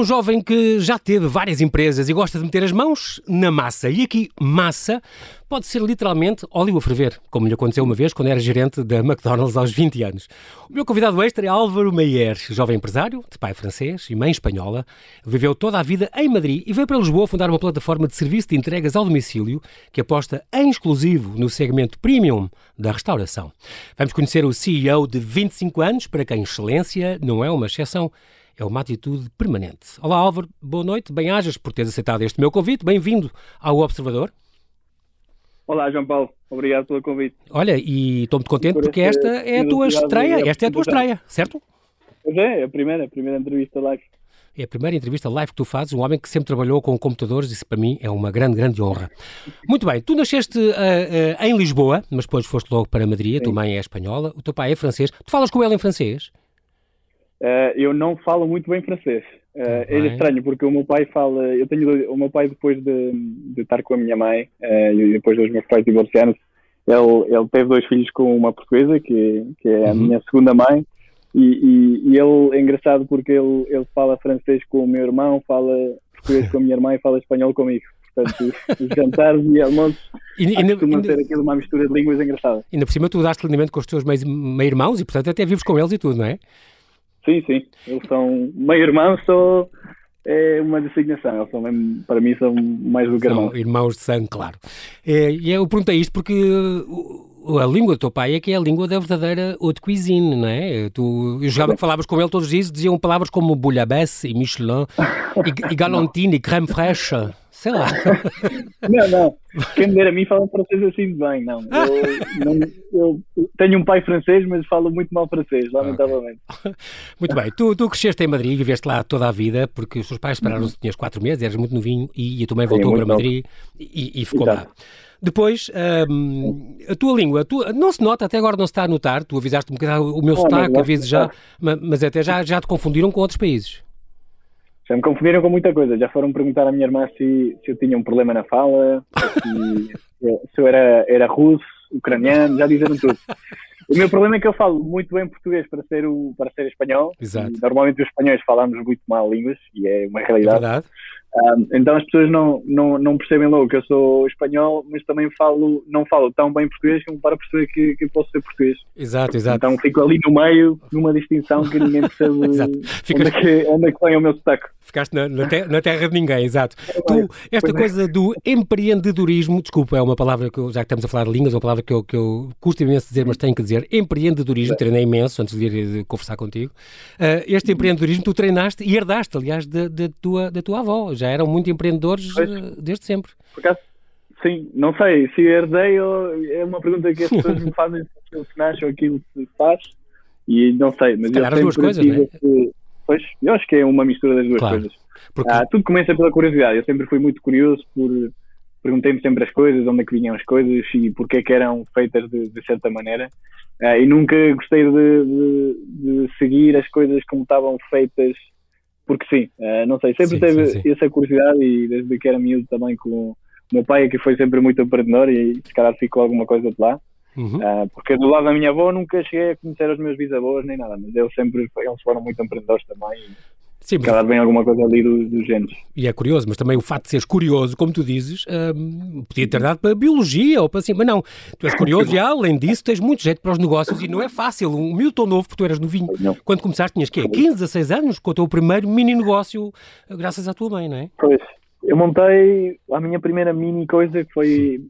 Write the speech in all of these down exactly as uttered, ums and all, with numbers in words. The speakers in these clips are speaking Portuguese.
um jovem que já teve várias empresas e gosta de meter as mãos na massa. E aqui, massa pode ser literalmente óleo a ferver, como lhe aconteceu uma vez quando era gerente da McDonald's aos vinte anos. O meu convidado extra é Álvaro Meyer, jovem empresário, de pai francês e mãe espanhola, viveu toda a vida em Madrid e veio para Lisboa fundar uma plataforma de serviço de entregas ao domicílio que aposta em exclusivo no segmento premium da restauração. Vamos conhecer o C E O de vinte e cinco anos, para quem excelência não é uma exceção, é uma atitude permanente. Olá Álvaro, boa noite, bem-ajas por teres aceitado este meu convite, bem-vindo ao Observador. Olá João Paulo, obrigado pelo convite. Olha, e estou muito contente por porque esta é a tua estreia, esta é a tua estreia, certo? Pois é, é a primeira, a primeira entrevista live. É a primeira entrevista live que tu fazes, um homem que sempre trabalhou com computadores, isso para mim é uma grande, grande honra. Muito bem, tu nasceste uh, uh, em Lisboa, mas depois foste logo para Madrid, a tua mãe é espanhola, o teu pai é francês, tu falas com ele em francês? Uh, eu não falo muito bem francês, uh, é estranho porque o meu pai fala, eu tenho dois, o meu pai depois de, de estar com a minha mãe uh, e depois dos meus pais divorciados, ele, ele teve dois filhos com uma portuguesa que, que é a uhum. minha segunda mãe. E, e, e ele é engraçado porque ele, ele fala francês com o meu irmão, fala português com a minha irmã e fala espanhol comigo. Portanto, os jantares e almoços costumam ter aquilo, uma mistura de línguas engraçada. E ainda por cima tu daste lindamente com os teus meio-irmãos e portanto até vives com eles e tudo, não é? Sim, sim. Eles são meio-irmãos, só é uma designação. Eles são mesmo, para mim são mais do que irmãos. Irmãos de sangue, claro. É, e eu perguntei isto porque... A língua do teu pai é que é a língua da verdadeira haute cuisine, não é? Tu, eu jogava que falavas com ele todos os dias, diziam palavras como bouillabaisse e michelin e, e galantine e crème fraîche, sei lá. Não, não. Quem me der a mim fala francês assim de bem, não. Eu, não. eu tenho um pai francês, mas falo muito mal francês, lamentavelmente. Okay. Muito bem. Tu, tu cresceste em Madrid, viveste lá toda a vida, porque os teus pais separaram-se, tinhas quatro meses, eras muito novinho e, e tu também voltou para Madrid e, e ficou Exato. lá. Depois, um, a tua língua, a tua, não se nota, até agora não se está a notar, tu avisaste-me que o meu sotaque, ah, aviso já, mas até já, já te confundiram com outros países. Já me confundiram com muita coisa, já foram perguntar à minha irmã se, se eu tinha um problema na fala, se, se eu era, era russo, ucraniano, já dizeram tudo. O meu problema é que eu falo muito bem português para ser, o, para ser espanhol. Exato. Normalmente os espanhóis falamos muito mal línguas e é uma realidade. É verdade. Um, então as pessoas não, não, não percebem logo que eu sou espanhol, mas também falo, não falo tão bem português como para perceber que, que posso ser português. Exato, exato. Então fico ali no meio, numa distinção que ninguém percebe. Exato. Ficas... onde, é que, onde é que vem o meu sotaque. Ficaste na, na, te, na terra de ninguém, exato. É, tu, esta coisa é. do empreendedorismo, desculpa, é uma palavra que, eu, já que estamos a falar de línguas, é uma palavra que eu, que eu custa imenso dizer, mas tenho que dizer, empreendedorismo, é. treinei imenso antes de ir conversar contigo. Uh, este empreendedorismo tu treinaste e herdaste, aliás, da, da, tua, da tua avó. Já eram muito empreendedores pois, desde sempre. Por acaso, sim, não sei se herdei ou é uma pergunta que as pessoas me fazem se nasce ou aquilo que se faz e não sei, mas se eu as duas coisas, né? que, pois, eu acho que é uma mistura das duas claro, coisas. Porque... Ah, tudo começa pela curiosidade. Eu sempre fui muito curioso por perguntei-me sempre as coisas, onde é que vinham as coisas e porque é que eram feitas de, de certa maneira. Ah, e nunca gostei de, de, de seguir as coisas como estavam feitas. Porque sim, não sei, sempre sim, teve sim, sim. essa curiosidade e desde que era miúdo também com o meu pai, que foi sempre muito aprendedor e se calhar ficou alguma coisa de lá. Uhum. Porque do lado da minha avó nunca cheguei a conhecer os meus bisavós nem nada, mas eles sempre eles foram muito aprendedores também. Sim, mas... Calhar bem alguma coisa ali dos do géneros. E é curioso, mas também o facto de seres curioso, como tu dizes, hum, podia ter dado para a biologia ou para assim, mas não, tu és curioso e além disso tens muito jeito para os negócios e não é fácil, um miúdo novo, porque tu eras novinho, não. Quando começaste tinhas quê? quinze a dezasseis anos com o teu primeiro mini negócio, graças à tua mãe, não é? Pois, eu montei a minha primeira mini coisa que foi...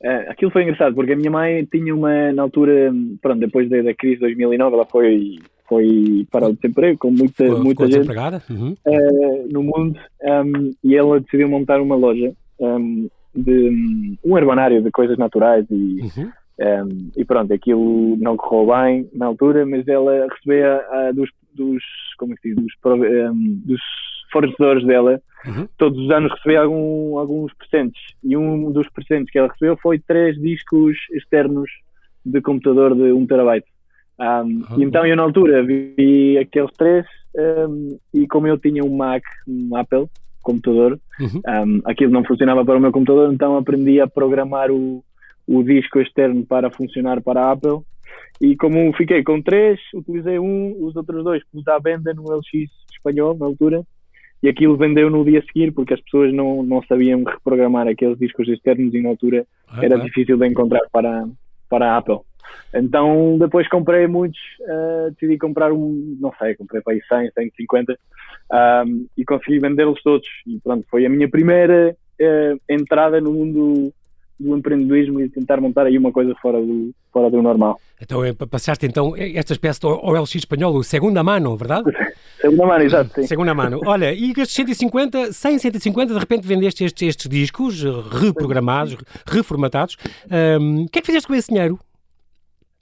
Uh, aquilo foi engraçado, porque a minha mãe tinha uma, na altura, pronto, depois da, da crise de dois mil e nove, ela foi... foi para o desemprego, com muita, ficou, muita ficou gente uhum. uh, no mundo, um, e ela decidiu montar uma loja, um, de, um herbanário de coisas naturais, e, uhum. um, e pronto, aquilo não correu bem na altura, mas ela recebia a, a, dos, dos, como é que se diz, dos, um, dos fornecedores dela, uhum. todos os anos recebia algum, alguns presentes, e um dos presentes que ela recebeu foi três discos externos de computador de um terabyte. Um, oh, e então eu na altura vi aqueles três um, e como eu tinha um Mac, um Apple computador, uhum. um, aquilo não funcionava para o meu computador, então aprendi a programar o, o disco externo para funcionar para a Apple e como fiquei com três, utilizei um, os outros dois pus à venda no L X espanhol na altura e aquilo vendeu no dia a seguir porque as pessoas não, não sabiam reprogramar aqueles discos externos e na altura ah, era é. difícil de encontrar para, para a Apple. Então depois comprei muitos, uh, decidi comprar um, não sei, comprei para aí cem, cento e cinquenta um, e consegui vendê-los todos e pronto, foi a minha primeira uh, entrada no mundo do empreendedorismo e tentar montar aí uma coisa fora do, fora do normal. Então passaste então esta espécie de O L X espanhol, segunda mano, verdade? Segunda mano, exato, sim. Segunda mano. Olha, e estes cento e cinquenta, cem, cento e cinquenta, de repente vendeste estes, estes discos reprogramados, reformatados. Um, o que é que fizeste com esse dinheiro?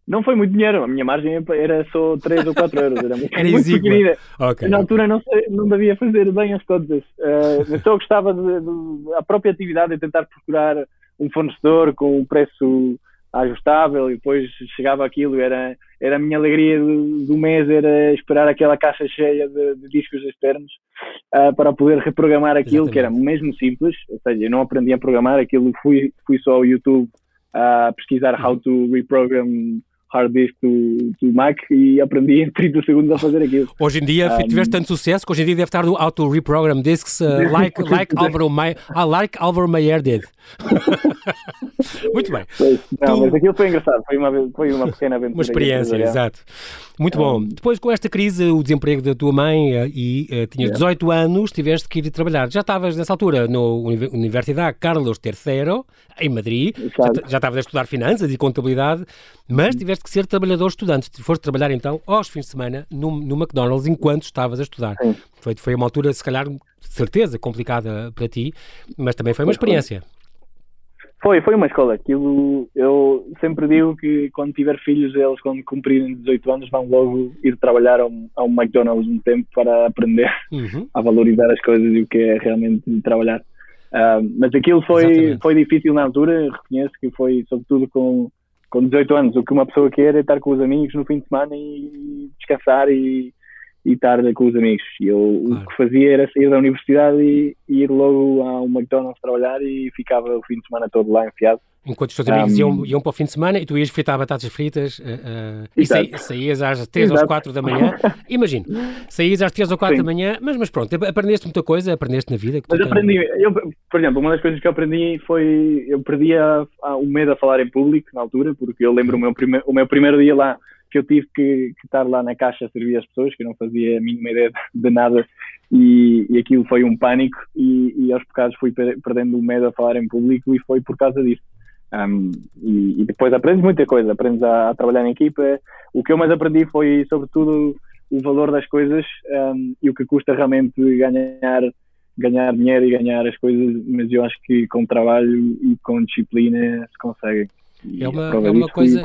Não foi muito dinheiro, a minha margem era só três ou quatro euros, era muito, era muito pequenina. Okay. Na altura não, sei, não devia fazer bem as coisas, uh, mas só gostava da própria atividade de tentar procurar um fornecedor com um preço ajustável e depois chegava aquilo, era, era a minha alegria do, do mês, era esperar aquela caixa cheia de, de discos externos uh, para poder reprogramar aquilo. Exatamente. Que era mesmo simples, ou seja, eu não aprendi a programar aquilo, fui, fui só ao YouTube a uh, pesquisar how to reprogram hard disk do, do Mac e aprendi em trinta segundos a fazer aquilo. Hoje em dia um, tiveste tanto sucesso que hoje em dia deve estar no How to Reprogram Disks uh, like, like, Álvaro Meyer, uh, like Álvaro Meyer did. Muito bem. Pois, não, tu... mas aquilo foi engraçado, foi uma, foi uma pequena aventura. Uma experiência, exato. Muito um, bom. Depois com esta crise, o desemprego da tua mãe e uh, tinhas yeah. dezoito anos, tiveste que ir trabalhar. Já estavas nessa altura na Universidade Carlos terceiro, em Madrid, exato. já, já estavas a estudar finanças e contabilidade, mas tiveste que ser trabalhador estudante. Foste trabalhar então aos fins de semana no, no McDonald's enquanto estavas a estudar. Foi, foi uma altura, se calhar, certeza, complicada para ti, mas também foi uma experiência. Foi, foi uma escola. Aquilo, eu sempre digo que quando tiver filhos, eles quando cumprirem dezoito anos vão logo ir trabalhar a um, a um McDonald's um tempo para aprender uhum. a valorizar as coisas e o que é realmente trabalhar. Uh, mas aquilo foi, foi difícil na altura, reconheço que foi sobretudo com Com dezoito anos, o que uma pessoa quer é estar com os amigos no fim de semana e descansar e, e estar com os amigos. E eu claro. o que fazia era sair da universidade e, e ir logo ao McDonald's trabalhar e ficava o fim de semana todo lá enfiado. Enquanto os teus um, amigos iam, iam para o fim de semana e tu ias fritar batatas fritas uh, uh, e saí, saías às três exato. Ou às quatro da manhã, imagino, saías às três ou quatro sim. da manhã, mas, mas pronto, aprendeste muita coisa, aprendeste na vida. Que mas aprendi, eu, por exemplo, uma das coisas que eu aprendi foi, eu perdi a, a, o medo a falar em público na altura, porque eu lembro o meu, prime, o meu primeiro dia lá, que eu tive que, que estar lá na caixa a servir as pessoas, que eu não fazia a mínima ideia de nada e, e aquilo foi um pânico e, e aos bocados fui perdendo o medo a falar em público e foi por causa disso. Um, e, e depois aprendes muita coisa, aprendes a, a trabalhar em equipa. O que eu mais aprendi foi, sobretudo, o valor das coisas um, e o que custa realmente ganhar, ganhar dinheiro e ganhar as coisas, mas eu acho que com trabalho e com disciplina se consegue. É uma, é uma coisa,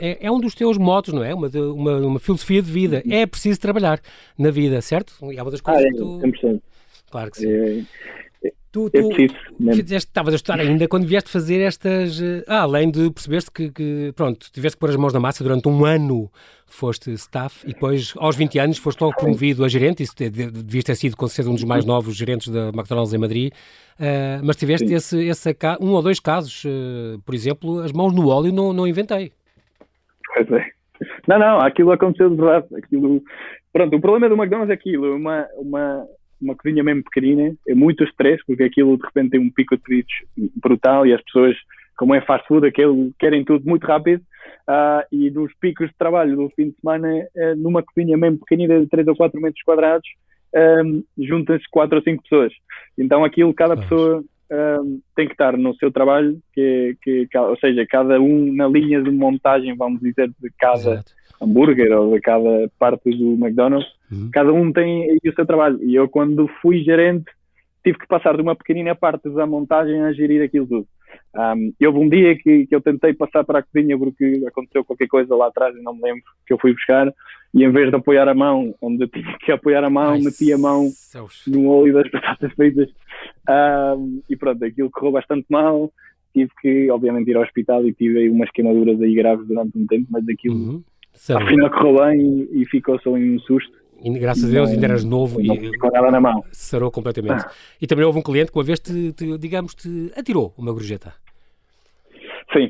é, é um dos teus motos, não é? Uma, uma, uma filosofia de vida. É preciso trabalhar na vida, certo? E é uma das coisas ah, é, que tu... cem por cento. Claro que sim. É... Tu, tu estavas a estudar ainda quando vieste fazer estas... Ah, além de perceberes que, que, pronto, tiveste que pôr as mãos na massa durante um ano, foste staff e depois, aos vinte anos, foste logo promovido a gerente, isso devias ter sido, com certeza, um dos mais novos gerentes da McDonald's em Madrid, uh, mas tiveste esse, esse, um ou dois casos, uh, por exemplo, as mãos no óleo não, não inventei. Pois é. Não, não, aquilo aconteceu de verdade. Aquilo... Pronto, o problema do McDonald's é aquilo, uma... uma... uma cozinha mesmo pequenina, é muito stress porque aquilo de repente tem um pico de pedidos brutal e as pessoas, como é fast food, aquilo, querem tudo muito rápido uh, e dos picos de trabalho do fim de semana, uh, numa cozinha mesmo pequenina de três ou quatro metros quadrados um, juntam-se quatro ou cinco pessoas, então aquilo, cada pessoa um, tem que estar no seu trabalho que, que, ou seja, cada um na linha de montagem, vamos dizer, de cada exato. Hambúrguer ou de cada parte do McDonald's, uhum. cada um tem aí o seu trabalho. E eu, quando fui gerente, tive que passar de uma pequenina parte da montagem a gerir aquilo tudo. Um, e houve um dia que, que eu tentei passar para a cozinha porque aconteceu qualquer coisa lá atrás, eu não me lembro, que eu fui buscar, e em vez de apoiar a mão, onde eu tive que apoiar a mão, ai, meti a mão Deus. No óleo das batatas fritas. Um, e pronto, aquilo correu bastante mal. Tive que, obviamente, ir ao hospital e tive aí umas queimaduras aí graves durante um tempo, mas aquilo... Uhum. Afinal correu bem e, e ficou só em um susto. E, graças e, a Deus ainda eras novo e ficou nada na mão. Sarou completamente. Ah. E também houve um cliente que uma vez, te, te, digamos, te atirou uma gorjeta. Sim,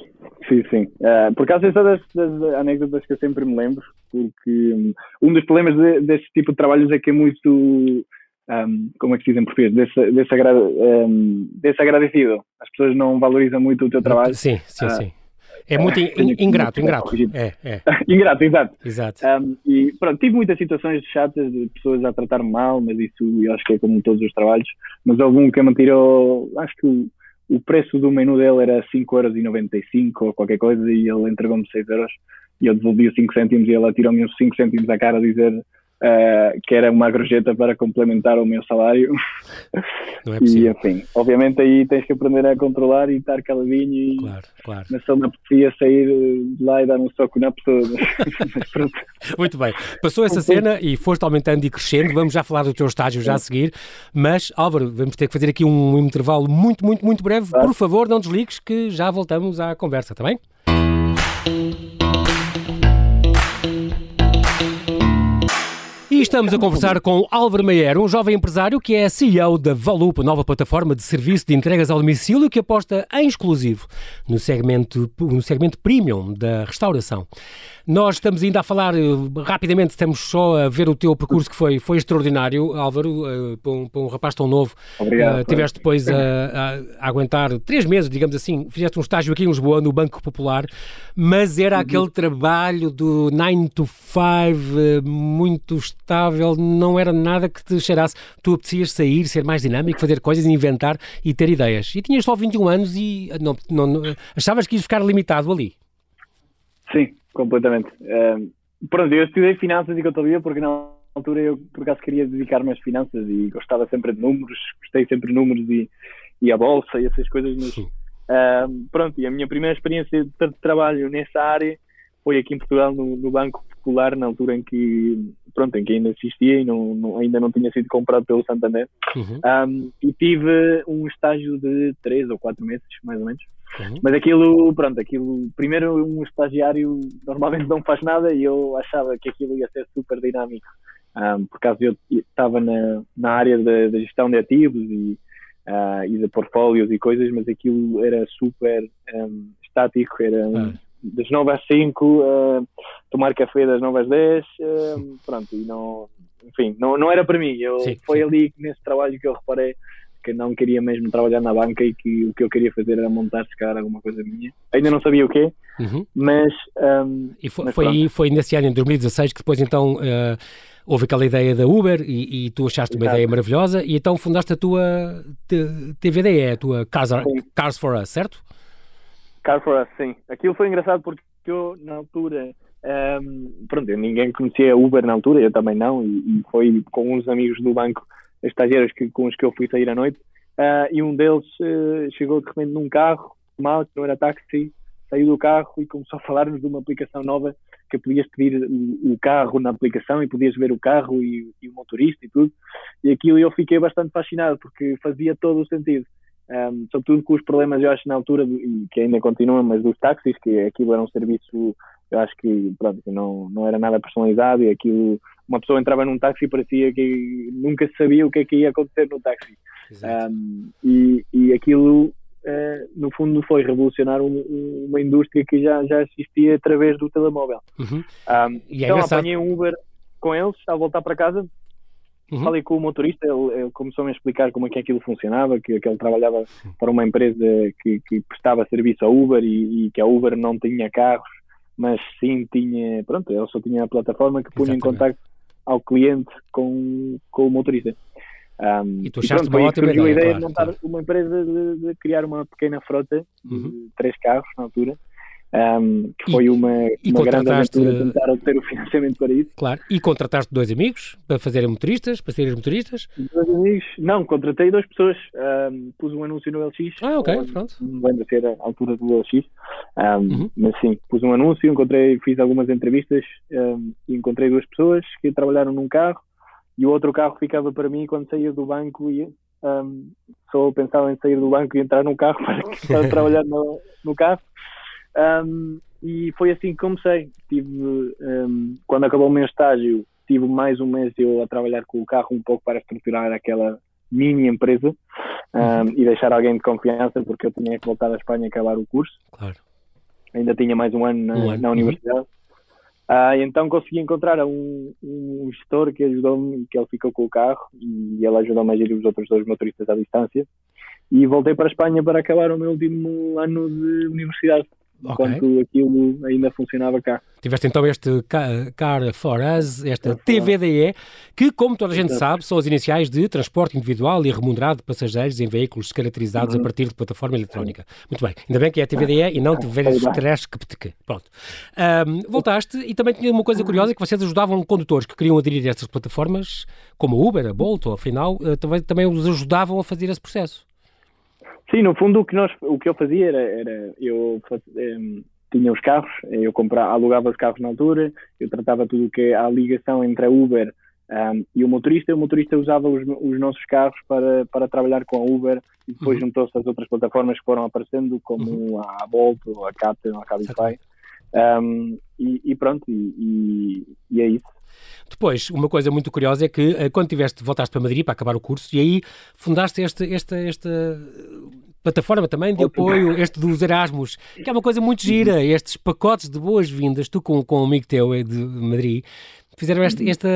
sim, sim. Uh, por causa das, das anécdotas que eu sempre me lembro, porque um, um dos problemas de, deste tipo de trabalhos é que é muito... um, como é que se diz em português, desse, desse, agra, um, desse agradecido. As pessoas não valorizam muito o teu trabalho. Sim, sim, uh, sim. É muito in, in, ingrato, ingrato. É, é. Ingrato, exato. Exato. Um, e pronto, tive muitas situações chatas de pessoas a tratar-me mal, mas isso eu acho que é como todos os trabalhos. Mas houve um que me tirou, acho que o, o preço do menu dele era cinco euros e noventa e cinco ou qualquer coisa, e ele entregou-me seis euros e eu devolvi os cinco cêntimos e ele atirou-me uns cinco cêntimos à cara a dizer uh, que era uma gorjeta para complementar o meu salário. Não é possível. E assim, obviamente aí tens que aprender a controlar e estar caladinho e claro, claro. Mas só não podia sair de lá e dar um soco na pessoa. Muito bem, passou essa cena e foste aumentando e crescendo, vamos já falar do teu estágio já a seguir, mas Álvaro, vamos ter que fazer aqui um intervalo muito, muito, muito breve, claro. Por favor não desligues que já voltamos à conversa, está bem? E estamos a conversar com Álvaro Meyer, um jovem empresário que é C E O da Volup, nova plataforma de serviço de entregas ao domicílio que aposta em exclusivo no segmento, no segmento premium da restauração. Nós estamos ainda a falar, rapidamente estamos só a ver o teu percurso que foi, foi extraordinário, Álvaro, para um, para um rapaz tão novo. Obrigado. Uh, tiveste depois a, a, a aguentar três meses, digamos assim, fizeste um estágio aqui em Lisboa, no Banco Popular, mas era uhum. aquele trabalho do nine to five, muito estável, não era nada que te cheirasse. Tu apetecias sair, ser mais dinâmico, fazer coisas, inventar e ter ideias. E tinhas só vinte e um anos e não, não, não, achavas que ias ficar limitado ali? Sim. Completamente. Um, pronto, eu estudei finanças e contadoria porque na altura eu por acaso queria dedicar-me às finanças e gostava sempre de números, gostei sempre de números e, e a bolsa e essas coisas. Mas, um, pronto, e a minha primeira experiência de trabalho nessa área foi aqui em Portugal, no, no Banco Popular, na altura em que, pronto, em que ainda existia e não, não, ainda não tinha sido comprado pelo Santander. Uhum. Um, e tive um estágio de três ou quatro meses, mais ou menos. Uhum. Mas aquilo, pronto, aquilo, primeiro um estagiário normalmente não faz nada e eu achava que aquilo ia ser super dinâmico, um, por causa eu estava na, na área da gestão de ativos e, uh, e de portfólios e coisas, mas aquilo era super um, estático, era um, das nove às cinco, uh, tomar café das nove às dez, uh, pronto, e não, enfim, não, não era para mim, eu, sim, foi sim. ali nesse trabalho que eu reparei que não queria mesmo trabalhar na banca e que o que eu queria fazer era montar, se calhar, alguma coisa minha. Ainda não sabia o quê, uhum. mas... Um, e foi, mas foi, foi nesse ano, em dois mil e dezasseis, que depois então uh, houve aquela ideia da Uber e, e tu achaste uma Exato. Ideia maravilhosa e então fundaste a tua T V D E, a tua Cars, Cars for Us, certo? Cars for Us, sim. Aquilo foi engraçado porque eu, na altura... Um, pronto, ninguém conhecia a Uber na altura, eu também não, e, e foi com uns amigos do banco estagiários que, com os que eu fui sair à noite, uh, e um deles uh, chegou de repente num carro, mal, que não era táxi, saiu do carro e começou a falar-nos de uma aplicação nova que podias pedir o, o carro na aplicação e podias ver o carro e, e o motorista e tudo, e aquilo eu fiquei bastante fascinado porque fazia todo o sentido, um, sobretudo com os problemas, eu acho, na altura, e que ainda continuam, mas dos táxis, que aquilo era um serviço, eu acho que pronto, não, não era nada personalizado e aquilo... Uma pessoa entrava num táxi e parecia que nunca sabia o que é que ia acontecer no táxi. Um, e, e aquilo, uh, no fundo, foi revolucionar um, um, uma indústria que já, já existia através do telemóvel. Uhum. Um, e então, apanhei um Uber com eles, a voltar para casa, uhum. falei com o motorista, ele, ele começou-me a explicar como é que aquilo funcionava, que, que ele trabalhava para uma empresa que, que prestava serviço à Uber e, e que a Uber não tinha carros, mas sim tinha... Pronto, ele só tinha a plataforma que punha Exatamente. Em contacto ao cliente com, com o motorista. Um, e tu achaste e pronto, uma ótima ideia, ideia claro, de montar claro. Uma empresa, de, de criar uma pequena frota uhum. de três carros na altura, um, que e, foi uma, uma grande aventura de tentar obter o financiamento para isso. Claro, e contrataste dois amigos para fazerem motoristas, para serem motoristas? Dois amigos? Não, contratei duas pessoas, um, pus um anúncio no L X. Ah, ok, onde, pronto. Não lembro se era a altura do L X, um, uhum. mas sim, pus um anúncio, encontrei, fiz algumas entrevistas um, e encontrei duas pessoas que trabalharam num carro e o outro carro ficava para mim quando saía do banco e um, só pensava em sair do banco e entrar num carro para, para trabalhar no, no carro. Um, e foi assim que comecei. Tive, um, quando acabou o meu estágio, tive mais um mês eu a trabalhar com o carro um pouco para estruturar aquela mini empresa um, uhum. e deixar alguém de confiança porque eu tinha que voltar à Espanha a acabar o curso. Claro. Ainda tinha mais um ano na, um ano. na universidade Ah, então consegui encontrar um, um gestor que ajudou-me, que ele ficou com o carro e ele ajudou-me a gerir os outros dois motoristas à distância. E voltei para a Espanha para acabar o meu último ano de universidade, okay, enquanto aquilo ainda funcionava cá. Tiveste então este Car for Us, esta T V D E, que, como toda a gente Exato. sabe, são as iniciais de transporte individual e remunerado de passageiros em veículos caracterizados uhum. a partir de plataforma eletrónica. Muito bem, ainda bem que é a T V D E ah, e não T V D E ah, Trashkptk. Pronto. Um, voltaste e também tinha uma coisa curiosa, que vocês ajudavam condutores que queriam aderir a estas plataformas, como a Uber, a Bolt ou a Final, também, também os ajudavam a fazer esse processo. Sim, no fundo o que, nós, o que eu fazia era, era eu um, tinha os carros, eu comprava, alugava os carros na altura, eu tratava tudo o que é a ligação entre a Uber um, e o motorista, e o motorista usava os, os nossos carros para, para trabalhar com a Uber e depois uhum. juntou-se às outras plataformas que foram aparecendo, como uhum. a Bolt, a Captain, a Cabify, um, e, e pronto, e, e, e é isso. Depois, uma coisa muito curiosa é que quando tiveste, voltaste para Madrid para acabar o curso e aí fundaste esta, esta, esta plataforma também de apoio, este dos Erasmus, que é uma coisa muito gira, estes pacotes de boas-vindas, tu com, com um amigo teu de Madrid, fizeram este, esta,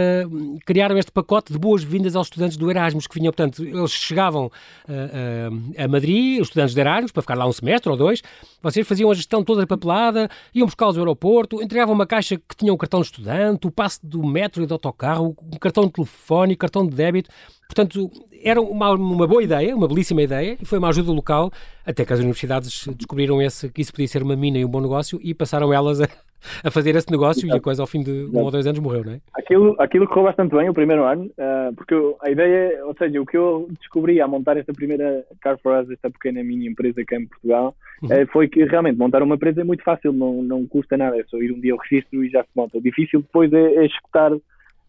criaram este pacote de boas-vindas aos estudantes do Erasmus, que vinham, portanto, eles chegavam uh, uh, a Madrid, os estudantes do Erasmus, para ficar lá um semestre ou dois, vocês faziam a gestão toda da papelada, iam buscá-los ao aeroporto, entregavam uma caixa que tinha o um cartão de estudante, o passe do metro e do autocarro, um cartão de telefone, cartão de débito, portanto, era uma, uma boa ideia, uma belíssima ideia, e foi uma ajuda local, até que as universidades descobriram esse, que isso podia ser uma mina e um bom negócio, e passaram elas a... a fazer esse negócio Exato. e a coisa ao fim de um Exato. ou dois anos morreu, não é? Aquilo, aquilo correu bastante bem o primeiro ano, uh, porque eu, a ideia, ou seja, o que eu descobri a montar esta primeira Car for Us, esta pequena mini empresa cá em Portugal, uhum. uh, foi que realmente montar uma empresa é muito fácil, não, não custa nada, é só ir um dia ao registro e já se monta. O difícil depois é, é executar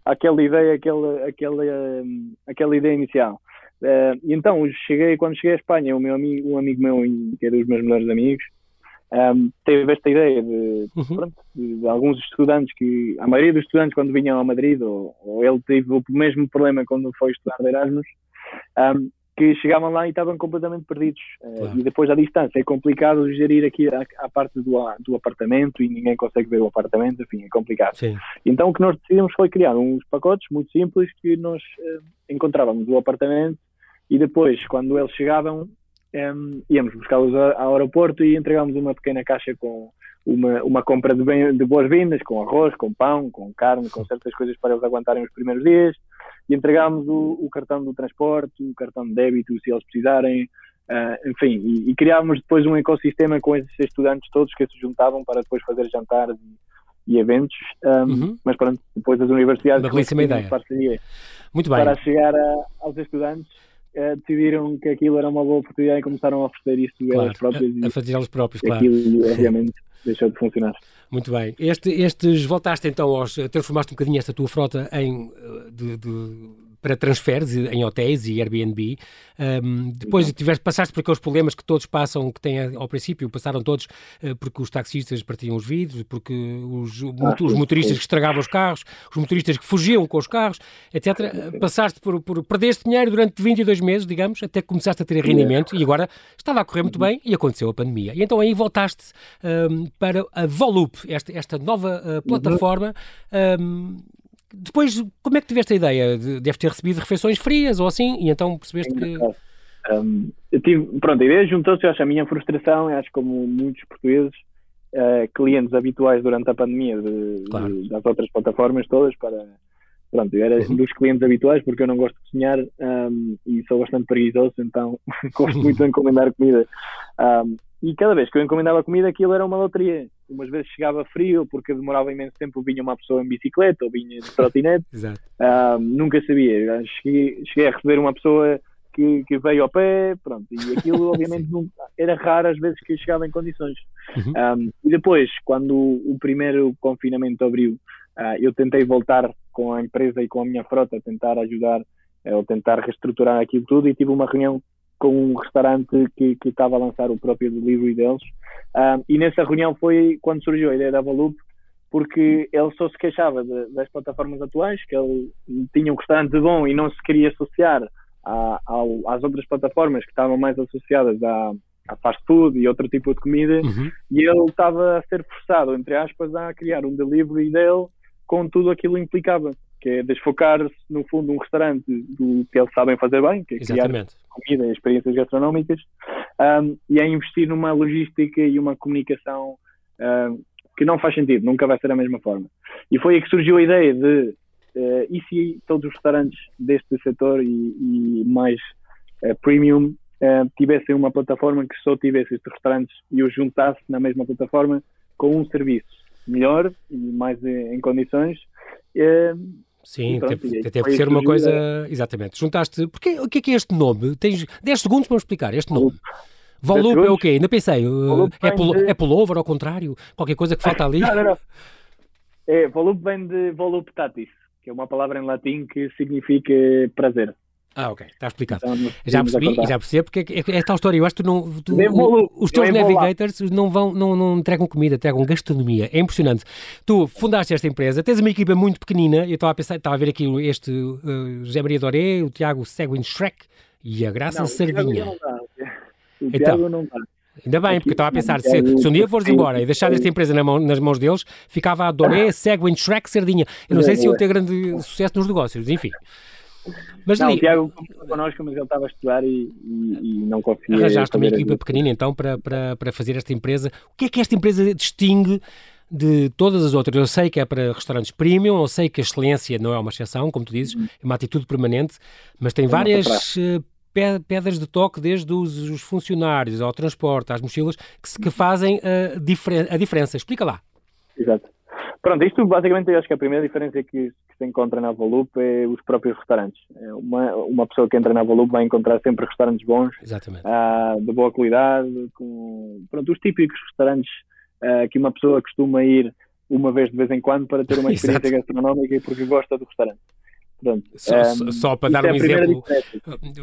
aquela ideia, aquela, aquela, um, aquela ideia inicial. Uh, e então, cheguei, quando cheguei à Espanha, o meu amigo, um amigo meu, que é dos meus melhores amigos, Um, teve esta ideia de, uhum. pronto, de alguns estudantes que, a maioria dos estudantes quando vinham a Madrid, ou, ou ele teve o mesmo problema quando foi estudar de Erasmus, um, que chegavam lá e estavam completamente perdidos. Claro. Uh, e depois à distância é complicado gerir aqui a, a parte do, a, do apartamento e ninguém consegue ver o apartamento, enfim, é complicado. Sim. Então o que nós decidimos foi criar uns pacotes muito simples que nós uh, encontrávamos o apartamento e depois quando eles chegavam, Um, íamos buscá-los ao aeroporto e entregámos uma pequena caixa com uma, uma compra de, bem, de boas-vindas, com arroz, com pão, com carne, com certas coisas para eles aguantarem os primeiros dias, e entregámos o, o cartão do transporte, o cartão de débito se eles precisarem, uh, enfim, e, e criávamos depois um ecossistema com esses estudantes todos que se juntavam para depois fazer jantares e, e eventos, um, uhum. mas pronto, depois as universidades parceria Muito bem. para chegar a, aos estudantes. Uh, decidiram que aquilo era uma boa oportunidade e começaram a oferecer isso claro, elas próprias. A, a fazer elas próprias, claro. Aquilo, obviamente, deixou de funcionar. Muito bem. Este, estes, voltaste então, aos, transformaste um bocadinho esta tua frota em, de, de, para transferes em hotéis e Airbnb. Um, depois tiveste, passaste por aqueles problemas que todos passam, que têm ao princípio, passaram todos uh, porque os taxistas partiam os vidros, porque os, ah, os motoristas sim. que estragavam os carros, os motoristas que fugiam com os carros, etcétera. Passaste por, por perdeste dinheiro durante vinte e dois meses, digamos, até que começaste a ter rendimento e agora estava a correr muito bem e aconteceu a pandemia. E então aí voltaste um, para a Volup, esta, esta nova uh, plataforma. Um, depois, como é que tiveste a ideia? Deve ter recebido refeições frias ou assim e então percebeste que... Um, eu tive, pronto, a ideia juntou-se, eu acho, a minha frustração, acho como muitos portugueses, uh, clientes habituais durante a pandemia de, claro. de, das outras plataformas todas para... Pronto, eu era uhum. dos clientes habituais porque eu não gosto de cozinhar um, e sou bastante preguiçoso, então gosto muito de encomendar comida. Um, e cada vez que eu encomendava comida, aquilo era uma loteria. Umas vezes chegava frio porque demorava imenso tempo, vinha uma pessoa em bicicleta ou vinha de trotinete. Exato. Um, nunca sabia. Cheguei, cheguei a receber uma pessoa que, que veio ao pé, pronto, e aquilo obviamente não, era raro às vezes que eu chegava em condições. Uhum. Um, e depois, quando o primeiro confinamento abriu, Uh, eu tentei voltar com a empresa e com a minha frota, tentar ajudar, uh, tentar reestruturar aquilo tudo e tive uma reunião com um restaurante que, que estava a lançar o próprio delivery deles uh, e nessa reunião foi quando surgiu a ideia da Volup, porque ele só se queixava de, das plataformas atuais, que ele tinha um restaurante bom e não se queria associar a, a, às outras plataformas que estavam mais associadas à, a fast food e outro tipo de comida, uhum. e ele estava a ser forçado, entre aspas, a criar um delivery dele com tudo aquilo que implicava, que é desfocar-se, no fundo, um restaurante do que eles sabem fazer bem, que é Exatamente. Criar comida e experiências gastronómicas, um, e a investir numa logística e uma comunicação um, que não faz sentido, nunca vai ser a mesma forma. E foi aí que surgiu a ideia de uh, e se todos os restaurantes deste setor e, e mais uh, premium uh, tivessem uma plataforma que só tivesse estes restaurantes e os juntasse na mesma plataforma com um serviço melhor e mais em, em condições. Uh, Sim, pronto, teve, teve que ser uma coisa... Ideia. Exatamente, juntaste... Porque, o que é que é este nome? Tens dez segundos para me explicar este nome. Volup é o quê? Ainda pensei. Volup é pullover de... é pullover, ao contrário? Qualquer coisa que falta ali? Não, não, não. É, Volup vem de Voluptatis, que é uma palavra em latim que significa prazer. Ah, ok. Está explicado. Então, já percebi e já percebo porque é, é, é tal história. Eu acho que tu não, tu, o, os teus navigators não vão, não, não tragam comida, tragam gastronomia. É impressionante. Tu fundaste esta empresa, tens uma equipa muito pequenina. Eu estava a pensar, estava a ver aqui este uh, José Maria Doré, o Tiago Seguin Shrek e a Graça não, Sardinha. Não dá. O então, Tiago não dá. Ainda bem, porque eu estava a pensar, se, se um dia fores embora e deixar esta empresa na mão, nas mãos deles, ficava a Doré, Seguin Shrek, Sardinha. Eu não sei se iam ter grande sucesso nos negócios, enfim. Mas não, li... o Tiago foi connosco, mas ele estava a estudar e, e, e não conseguia... Arranjaste uma equipa pequenina, então, para, para, para fazer esta empresa. O que é que esta empresa distingue de todas as outras? Eu sei que é para restaurantes premium, eu sei que a excelência não é uma exceção, como tu dizes, é uma atitude permanente, mas tem várias pedras de toque, desde os, os funcionários, ao transporte, às mochilas, que, se, que fazem a, difer- a diferença. Explica lá. Exato. Pronto, isto basicamente eu acho que a primeira diferença que, que se encontra na Volup é os próprios restaurantes. Uma, uma pessoa que entra na Volup vai encontrar sempre restaurantes bons, ah, de boa qualidade, com pronto, os típicos restaurantes ah, que uma pessoa costuma ir uma vez de vez em quando para ter uma experiência gastronómica e porque gosta do restaurante. Só, um, só para dar um é exemplo,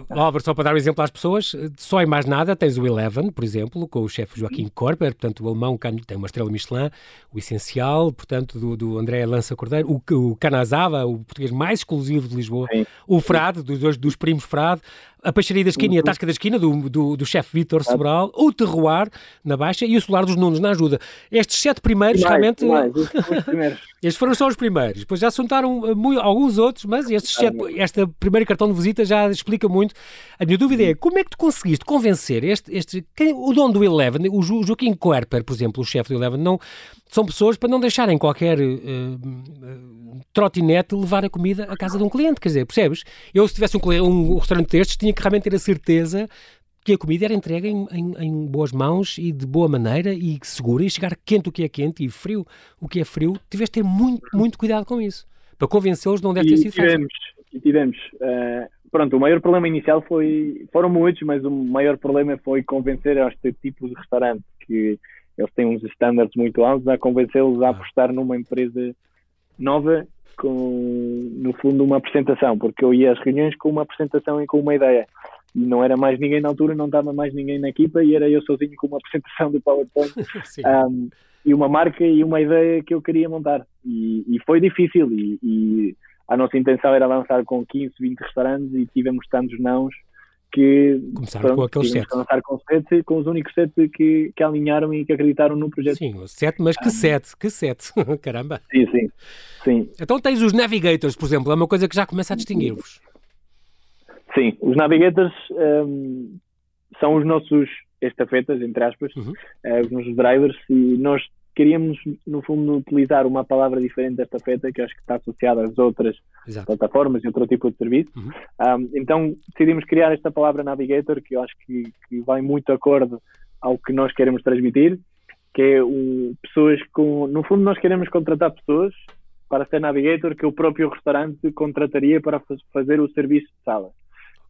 Álvaro, só para dar um exemplo às pessoas, só em mais nada tens o Eleven, por exemplo, com o chefe Joachim Koerper, portanto o alemão tem uma estrela Michelin, o essencial, portanto, do, do André Lança Cordeiro, o, o Canazava, o português mais exclusivo de Lisboa, Sim. o Frade, dos dois dos primos Frade, a Peixaria da Esquina e a Tasca da Esquina, do, do, do chefe Vítor Sobral, o Terroir, na Baixa, e o Solar dos Nunos, na Ajuda. Estes sete primeiros, mais, realmente... Mais, os primeiros. Estes foram só os primeiros. Depois já se juntaram muito, alguns outros, mas estes sete, este primeiro cartão de visita já explica muito. A minha dúvida é, como é que tu conseguiste convencer este... este quem, o dono do Eleven, o jo, Joachim Koerper, por exemplo, o chefe do Eleven, não, são pessoas para não deixarem qualquer uh, uh, trotinete levar a comida à casa de um cliente, quer dizer, percebes? Eu, se tivesse um, um, um restaurante destes, tinha que realmente ter a certeza que a comida era entregue em, em, em boas mãos e de boa maneira e segura, e chegar quente o que é quente e frio o que é frio. Tiveste de ter muito, muito cuidado com isso. Para convencê-los não deve ter sido fácil. E tivemos. Uh, pronto, o maior problema inicial foi... Foram muitos, mas o maior problema foi convencer este tipo de restaurante, que eles têm uns standards muito altos, a convencê-los a apostar numa empresa nova com, no fundo, uma apresentação, porque eu ia às reuniões com uma apresentação e com uma ideia. E não era mais ninguém na altura, não estava mais ninguém na equipa e era eu sozinho com uma apresentação do PowerPoint um, e uma marca e uma ideia que eu queria montar. E, e foi difícil e, e a nossa intenção era lançar com quinze, vinte restaurantes e tivemos tantos nãos que começaram com aqueles sete. Começaram com sete, com os únicos sete que, que alinharam e que acreditaram no projeto. Sim, sete, mas que ah, sete, que sete, caramba. Sim, sim, sim. Então tens os navigators, por exemplo, é uma coisa que já começa a distinguir-vos. Sim, os navigators um, são os nossos estafetas, entre aspas, uhum. uh, os nossos drivers, e nós queríamos, no fundo, utilizar uma palavra diferente desta feta, que acho que está associada às outras Exato. Plataformas e outro tipo de serviço. Uhum. Um, então, decidimos criar esta palavra Navigator, que eu acho que, que vai muito de acordo ao que nós queremos transmitir, que é o, pessoas com... No fundo, nós queremos contratar pessoas para ser Navigator que o próprio restaurante contrataria para fazer o serviço de sala.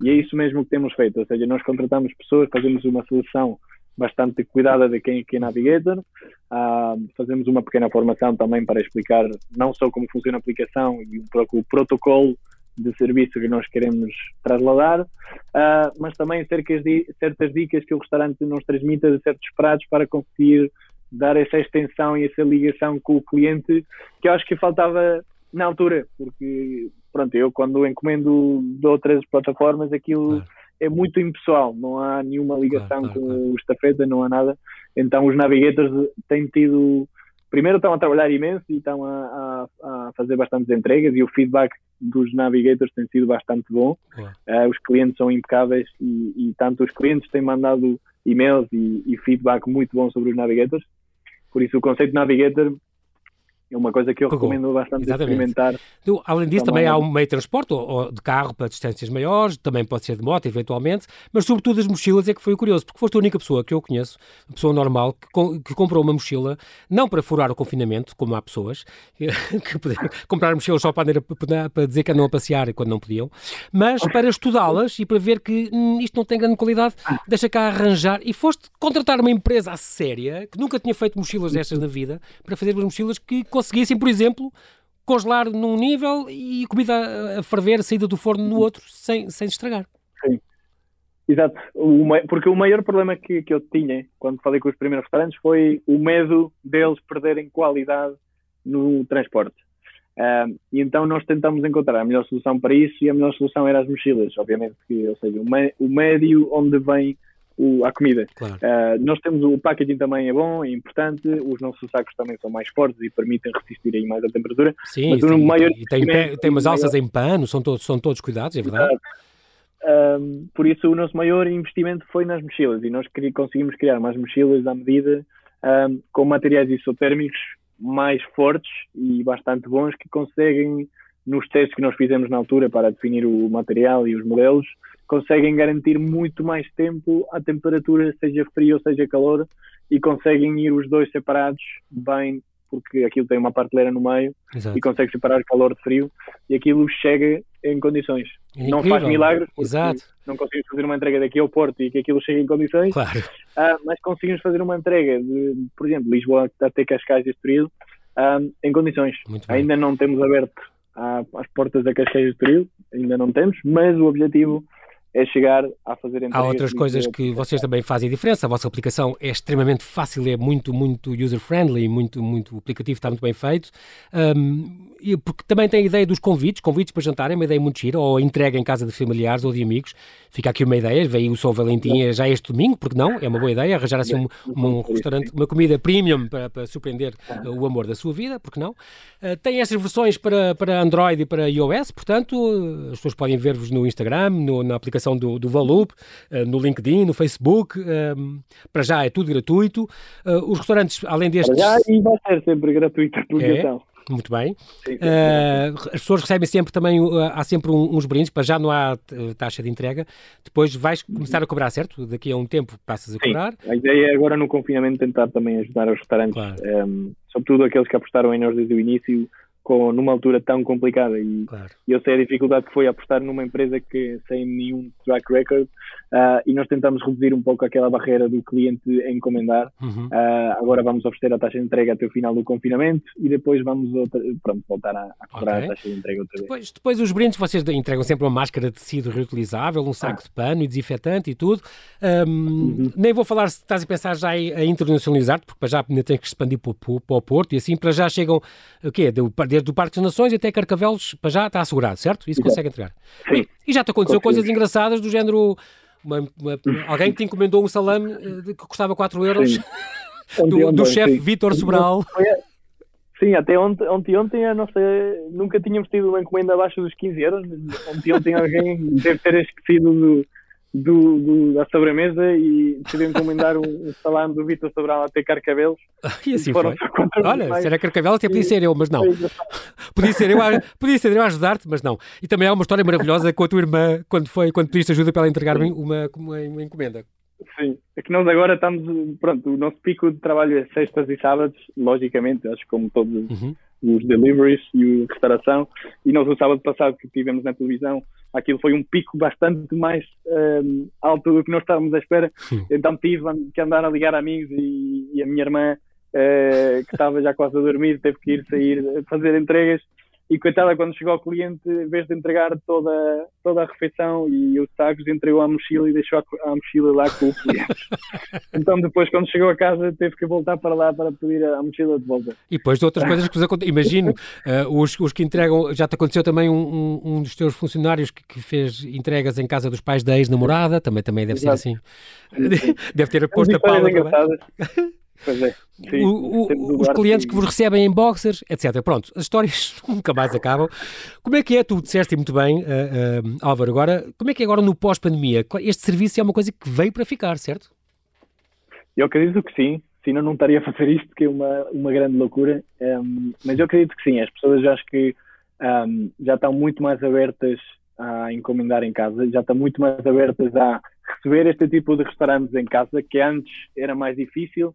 E é isso mesmo que temos feito, ou seja, nós contratamos pessoas, fazemos uma seleção bastante cuidada de quem é Navigator, uh, fazemos uma pequena formação também para explicar não só como funciona a aplicação e um pouco o protocolo de serviço que nós queremos trasladar, uh, mas também de, certas dicas que o restaurante nos transmita de certos pratos para conseguir dar essa extensão e essa ligação com o cliente, que eu acho que faltava na altura, porque pronto, eu quando encomendo de outras plataformas aquilo... Ah. é muito impessoal, não há nenhuma ligação claro, claro, com claro. o estafeta, não há nada. Então os navigators têm tido, primeiro estão a trabalhar imenso e estão a, a, a fazer bastantes entregas, e o feedback dos navigators tem sido bastante bom. Claro. Uh, os clientes são impecáveis e, e tanto os clientes têm mandado e-mails e, e feedback muito bom sobre os navigators. Por isso o conceito de navigator é uma coisa que eu Pegou. recomendo bastante experimentar. Tu, além disso, também, também há um meio de transporte, ou, ou de carro para distâncias maiores, também pode ser de moto, eventualmente, mas sobretudo as mochilas é que foi curioso, porque foste a única pessoa que eu conheço, uma pessoa normal, que, com, que comprou uma mochila, não para furar o confinamento, como há pessoas, que poderiam comprar mochilas só para, andar, para dizer que andam a passear quando não podiam, mas para estudá-las e para ver que hum, isto não tem grande qualidade, deixa cá arranjar, e foste contratar uma empresa séria, que nunca tinha feito mochilas destas na vida, para fazer umas mochilas que conseguissem, por exemplo, congelar num nível e comida a ferver, saída do forno no outro, sem, sem estragar. Sim, exato. O, porque o maior problema que, que eu tinha quando falei com os primeiros restaurantes foi o medo deles perderem qualidade no transporte. Uh, e então nós tentamos encontrar a melhor solução para isso, e a melhor solução era as mochilas, obviamente, que, ou seja, o, me, o médio onde vem o, a comida. Claro. Uh, nós temos o packaging também é bom, é importante, os nossos sacos também são mais fortes e permitem resistir aí mais à temperatura. Sim, mas sim, o maior e tem, tem, tem umas alças maior. em pano, são todos, são todos cuidados, é verdade? Uh, por isso o nosso maior investimento foi nas mochilas, e nós conseguimos criar umas mochilas à medida uh, com materiais isotérmicos mais fortes e bastante bons, que conseguem, nos testes que nós fizemos na altura para definir o material e os modelos, conseguem garantir muito mais tempo a temperatura, seja frio ou seja calor, e conseguem ir os dois separados bem, porque aquilo tem uma prateleira no meio. Exato. E consegue separar calor de frio, e aquilo chega em condições. É não faz milagres, Exato. não conseguimos fazer uma entrega daqui ao Porto e que aquilo chegue em condições, claro. ah, mas conseguimos fazer uma entrega de, por exemplo, Lisboa até Cascais deste período, ah, em condições. Ainda não temos aberto a, as portas da Cascais deste período, ainda não temos, mas o objetivo é chegar a fazer... Há outras coisas que vocês também fazem diferença. A vossa aplicação é extremamente fácil, é muito, muito user-friendly, muito, muito aplicativo, está muito bem feito. Um, e porque também tem a ideia dos convites, convites para jantar, é uma ideia muito gira, ou entrega em casa de familiares ou de amigos. Fica aqui uma ideia, veio o São Valentim já este domingo, porque não? É uma boa ideia, arranjar assim um, um restaurante, uma comida premium para, para surpreender o amor da sua vida, porque não? Uh, tem estas versões para, para Android e para iOS, portanto, as pessoas podem ver-vos no Instagram, no, na aplicação do, do Valup, no LinkedIn, no Facebook, um, para já é tudo gratuito. Uh, os restaurantes, além destes... Para já, e vai ser sempre gratuito a publicação. É. Muito bem. Sim, sim, sim. Uh, as pessoas recebem sempre também, uh, há sempre um, uns brindes, para já não há uh, taxa de entrega. Depois vais começar a cobrar, certo? Daqui a um tempo passas a cobrar. Sim. A ideia é agora no confinamento tentar também ajudar os restaurantes, claro. um, sobretudo aqueles que apostaram em nós desde o início, com, numa altura tão complicada, e claro. eu sei a dificuldade que foi apostar numa empresa que sem nenhum track record, uh, e nós tentamos reduzir um pouco aquela barreira do cliente encomendar. Uhum. Uh, agora vamos oferecer a taxa de entrega até o final do confinamento, e depois vamos outra, pronto, voltar a, a cobrar okay. a taxa de entrega outra vez. Depois, depois os brindes, vocês entregam sempre uma máscara de tecido reutilizável, um saco ah. de pano e desinfetante e tudo. Um, uhum. Nem vou falar se estás a pensar já a internacionalizar-te, porque para já ainda tens que expandir para o, para o Porto, e assim para já chegam o quê? De, desde o Parque das Nações até Carcavelos, para já está assegurado, certo? Isso consegue entregar. Sim. E já te aconteceu coisas engraçadas do género, uma, uma, alguém que te encomendou um salame que custava quatro euros, do, do chefe Vítor Sobral. Sim, até ontem, ontem, ontem a nossa, nunca tínhamos tido uma encomenda abaixo dos quinze euros, mas ontem, ontem alguém deve ter esquecido do, do, do, da sobremesa e tive encomendar um salame do Vítor Sobral até Carcavelos. E assim foi. Olha, se era Carcavelos até podia ser eu, mas não. Podia ser eu, podia ser eu a ajudar-te, mas não. E também há uma história maravilhosa com a tua irmã, quando, foi, quando pediste ajuda para ela entregar-me uma, uma, uma encomenda. Sim, é que nós agora estamos, pronto, o nosso pico de trabalho é sextas e sábados, logicamente, acho que como todos uhum. os deliveries e a restauração, e nós o sábado passado que tivemos na televisão, aquilo foi um pico bastante mais um, alto do que nós estávamos à espera. Sim. Então tive que andar a ligar amigos e, e a minha irmã, uh, que estava já quase a dormir, teve que ir sair fazer entregas. E coitada, quando chegou ao cliente, em vez de entregar toda, toda a refeição e os tacos, entregou a mochila e deixou a, a mochila lá com o cliente. Então depois, quando chegou a casa, teve que voltar para lá para pedir a, a mochila de volta. E depois de outras coisas que vos acontecem. Imagino, uh, os, os que entregam, já te aconteceu também um, um, um dos teus funcionários que, que fez entregas em casa dos pais da ex-namorada, também, também deve Exato. ser assim. Deve ter posto a pala também. Pois é, sim, o, o, os clientes que... que vos recebem em boxers, etcétera. Pronto, as histórias nunca mais acabam. Como é que é? Tu disseste muito bem, uh, uh, Álvaro, agora, como é que é agora no pós-pandemia? Este serviço é uma coisa que veio para ficar, certo? Eu acredito que sim, senão não estaria a fazer isto, que é uma, uma grande loucura. Um, mas eu acredito que sim, as pessoas já, acho que, um, já estão muito mais abertas a encomendar em casa, já estão muito mais abertas a receber este tipo de restaurantes em casa, que antes era mais difícil.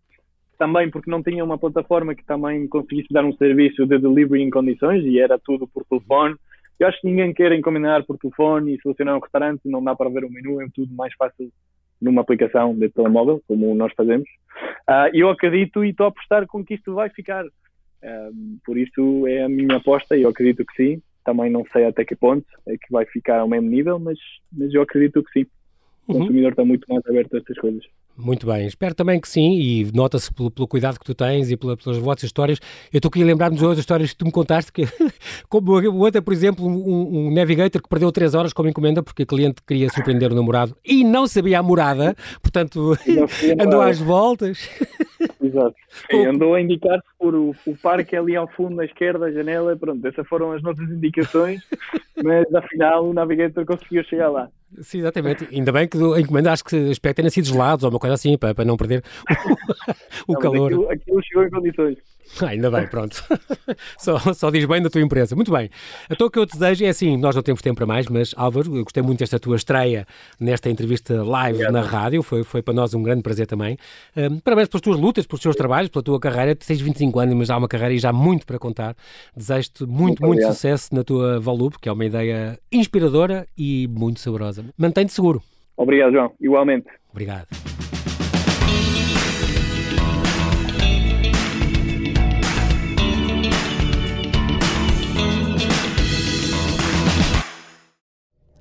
Também porque não tinha uma plataforma que também conseguisse dar um serviço de delivery em condições e era tudo por telefone. Eu acho que ninguém quer encomendar por telefone e solucionar um restaurante, não dá para ver o menu, é tudo mais fácil numa aplicação de telemóvel, como nós fazemos. Uh, eu acredito e estou a apostar com que isto vai ficar. Uh, por isso é a minha aposta e eu acredito que sim. Também não sei até que ponto é que vai ficar ao mesmo nível, mas, mas eu acredito que sim. O uhum. consumidor está muito mais aberto a estas coisas. Muito bem, espero também que sim, e nota-se pelo, pelo cuidado que tu tens e pela, pelas vossas histórias. Eu estou aqui a lembrar-me de outras histórias que tu me contaste, que, como outra, por exemplo, um, um navigator que perdeu três horas como encomenda porque o cliente queria surpreender o namorado e não sabia a morada, portanto andou às voltas. Exato, sim, andou a indicar-se por o, o parque ali ao fundo, na esquerda, a janela, pronto, essas foram as nossas indicações, mas afinal o navigator conseguiu chegar lá. Sim, exatamente. Ainda bem que a encomenda, acho que espero que tenha sido gelados ou uma coisa assim, para, para não perder o, o não, calor. Aquilo, aquilo chegou em condições. Ah, ainda bem, pronto. Só, só diz bem da tua empresa. Muito bem. Então o que eu te desejo é assim, nós não temos tempo para mais, mas Álvaro, eu gostei muito desta tua estreia nesta entrevista live Obrigado. na rádio. Foi, foi para nós um grande prazer também. Um, parabéns pelas tuas lutas, pelos teus trabalhos, pela tua carreira. Tu tens vinte e cinco anos, mas há uma carreira e já muito para contar. Desejo-te muito, muito, muito sucesso na tua Valup, que é uma ideia inspiradora e muito saborosa. Mantém-te seguro. Obrigado, João. Igualmente. Obrigado.